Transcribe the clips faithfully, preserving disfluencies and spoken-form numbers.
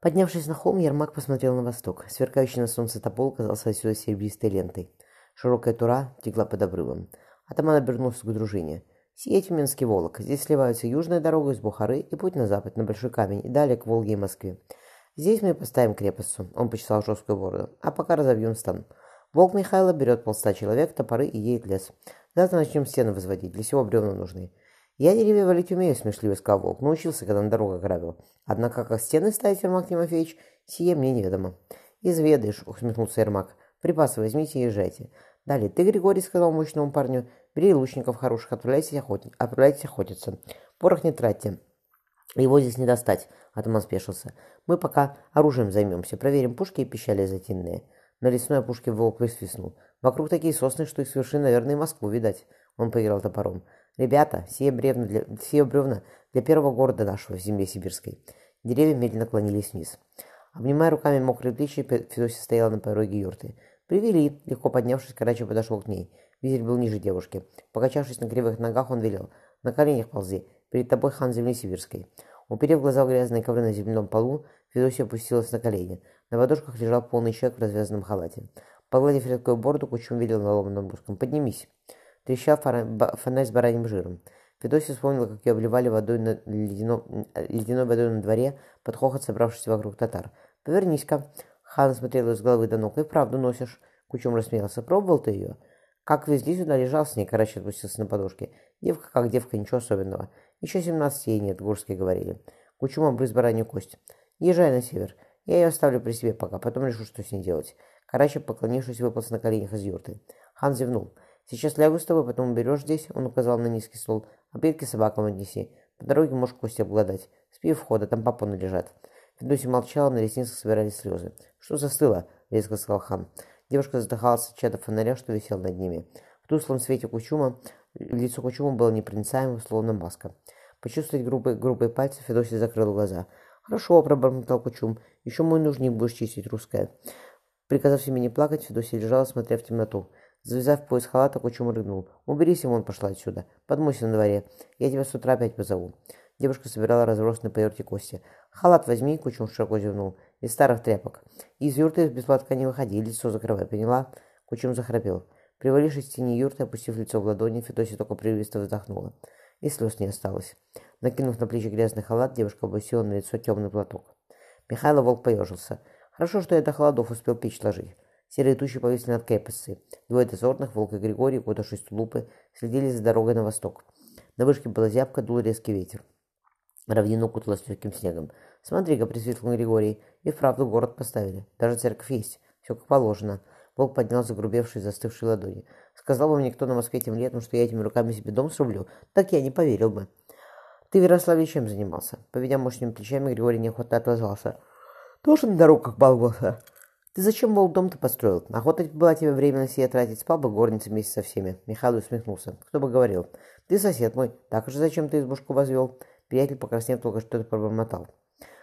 Поднявшись на холм, Ермак посмотрел на восток. Сверкающий на солнце Тобол казался отсюда серебристой лентой. Широкая тура текла под обрывом. Атаман обернулся к дружине. «Сие Тюменский волок. Здесь сливаются южная дорога из Бухары и путь на запад, на Большой Камень, и далее к Волге и Москве. Здесь мы и поставим крепостцу», — он почесал жесткую бороду, — «а пока разовьем стан. Волк Михайло берет полста человек, топоры и едет лес. Завтра начнем стены возводить, для всего бревна нужны». «Я деревья валить умею», — смешливо сказал волк. «Научился, когда на дорогах грабил. Однако, как стены ставить, Ермак Тимофеевич, сие мне неведомо». «Изведаешь», — усмехнулся Ермак. «Припасы возьмите и езжайте». «Далее ты, Григорий, — сказал мощному парню, — бери лучников хороших, отправляйтесь охотить, отправляйтесь охотиться. Порох не тратьте. Его здесь не достать», — атаман спешился. «Мы пока оружием займемся, проверим пушки и пищали затинные». На лесной опушке волк присвистнул. «Вокруг такие сосны, что их с вершин, наверное, и Москву видать». Он поиграл топором. «Ребята, сие бревна для, сие бревна для первого города нашего в земле сибирской». Деревья медленно клонились вниз. Обнимая руками мокрые плечи, Федосья стояла на пороге юрты. «Привели!» — легко поднявшись, Карач подошел к ней. Визирь был ниже девушки. Покачавшись на кривых ногах, он велел: «На коленях ползи, перед тобой хан земли сибирской». Уперев глаза в грязные ковры на земляном полу, Федосья опустилась на колени. На ладошках лежал полный человек в развязанном халате. Погладив редкую бороду, Кучум велел на ломаном русском: «Поднимись!» Трещал фонарь с бараньим жиром. Федосья вспомнила, как ее обливали водой на ледяно... ледяной водой на дворе, под хохот собравшись вокруг татар. «Повернись-ка!» Хан смотрел из головы до ног. «И правду носишь?» Кучум рассмеялся. «Пробовал ты ее?» «Как везли сюда, лежал с ней», — Карач отпустился на подушке. «Девка как девка, ничего особенного. Еще семнадцать ей нет», — гурские говорили. Кучум обрыз баранью кость. «Езжай на север. Я ее оставлю при себе пока, потом решу, что с ней делать». Карач, поклонившись, выполз на коленях из юрты. Хан зевнул. «Сейчас лягу с тобой, потом уберешь здесь», — он указал на низкий стол. «Обедки собакам отнеси. По дороге можешь кости обглодать. Спи у входа, там попоны лежат». Федосья молчала, на ресницах собирались слезы. «Что застыло?» — резко сказал хан. Девушка задыхалась от чада фонаря, что висел над ними. В тусклом свете Кучума лицо Кучума было непроницаемым, словно маска. Почувствовать грубые, грубые пальцы, Федосья закрыла глаза. «Хорошо», — пробормотал Кучум. «Еще мой нужник будешь чистить, русская». Приказав себе не плакать, Федосья лежала, смотря в темноту. Завязав пояс халата, Кучум рыгнул. «Убери, Симон, пошла отсюда. Подмойся на дворе. Я тебя с утра опять позову». Девушка собирала разбросанные по юрте кости. «Халат возьми», — Кучум широко зевнул, — «из старых тряпок. Из юрты без платка не выходи, лицо закрывай, поняла?» Кучум захрапел. Привалившись к тени юрты, опустив лицо в ладони, Федосья только прерывисто вздохнула. И слез не осталось. Накинув на плечи грязный халат, девушка опустила на лицо темный платок. Михаил волк поежился. «Хорошо, что я до холодов успел печь ложить». Серые тучи повисли над крепостью. Двое дозорных, волк и Григорий, куда шесть тулупы, следили за дорогой на восток. На вышке была зябка, дул резкий ветер. Равнину куталась легким снегом. «Смотри-ка», — присвистнул Григорий, — «и вправду город поставили. Даже церковь есть. Все как положено». Волк поднял загрубевшие, застывшие ладони. «Сказал бы мне кто на Москве тем летом, что я этими руками себе дом срублю, так я не поверил бы». «Ты, Верослав, чем занимался?» Поведя мощными плечами, Григорий неохотно отозвался. «Тоже на дорогах баловался. Ты зачем, волк, дом-то построил? Охота была тебе время на сие тратить, спал бы горница вместе со всеми». Михаил усмехнулся. «Кто бы говорил? Ты, сосед мой, так же зачем ты избушку возвел?» Приятель, покраснев, только что-то пробормотал.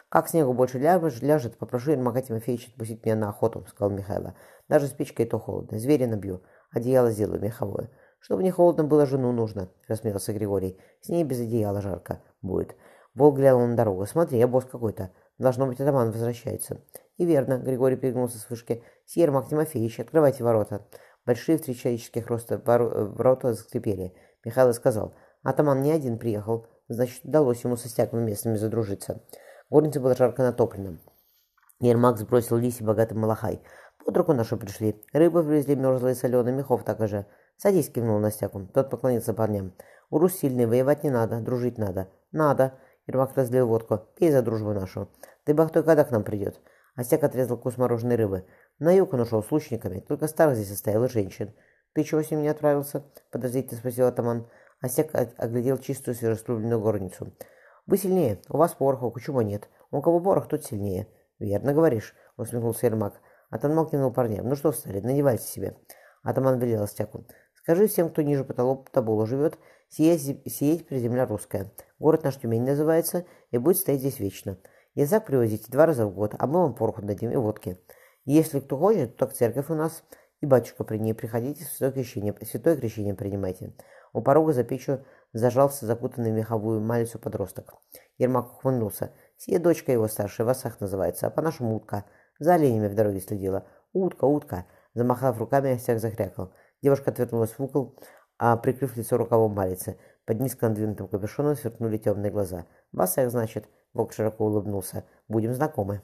«Как снегу больше ляжет, попрошу Ермака Тимофеевича отпустить меня на охоту», — сказал Михаил. «Даже с печкой то холодно. Зверя набью. Одеяло сделаю меховое». «Чтобы не холодно было, жену нужно», — рассмеялся Григорий. «С ней без одеяла жарко будет». Волк глянул на дорогу. «Смотри, я босс какой-то. Должно быть, атаман возвращается». «И верно», — Григорий перегнулся с вышки. «Сие Ермак Тимофеевич, открывайте ворота». Большие в три человеческих роста ворота заскрипели. Михаил сказал: «Атаман не один приехал. Значит, удалось ему со стяками местными задружиться». Горница была жарко натоплена. Ермак сбросил лись и богатый малахай. «Под руку нашу пришли. Рыбы привезли мерзлые, соленые, мехов так же». «Садись», — кивнул настяку. Тот поклонился парням. «Урус сильный, воевать не надо, дружить надо». «Надо». Ермак разлил водку. «Пей за дружбу нашу». «Ты бахтой когда к нам придет?» Остяк отрезал кус мороженой рыбы. «На юг он ушел с лучниками. Только старых здесь оставил и женщин». «Ты чего с ним не отправился?» — подозрительно спросил атаман. Остяк оглядел чистую свежеструбленную горницу. «Вы сильнее. У вас пороху, Кучума нет. У кого порох, тот сильнее». «Верно говоришь», — усмехнулся Ермак. Атаман кинул парням. «Ну что встали, надевайте себе». Атаман велел остяку: «Скажи всем, кто ниже потолок Тобола живет, сиять приземля русская. Город наш Тюмень называется и будет стоять здесь вечно. Язык привозите два раза в год, а мы вам пороху дадим и водки. Если кто хочет, то к церковь у нас и батюшка при ней приходите, святое крещение, святое крещение принимайте». У порога за печью зажался запутанный в меховую малицу подросток. Ермак ухмыльнулся. Сия дочка его старшая, васах называется, а по-нашему утка. За оленями в дороге следила. Утка, утка. Замахав руками, Осяк захрякал. Девушка отвернулась в угол, а прикрыв лицо рукавом малицы. Под низко надвинутым капюшоном сверкнули темные глаза. «Васах, значит?» — Волк широко улыбнулся. «Будем знакомы».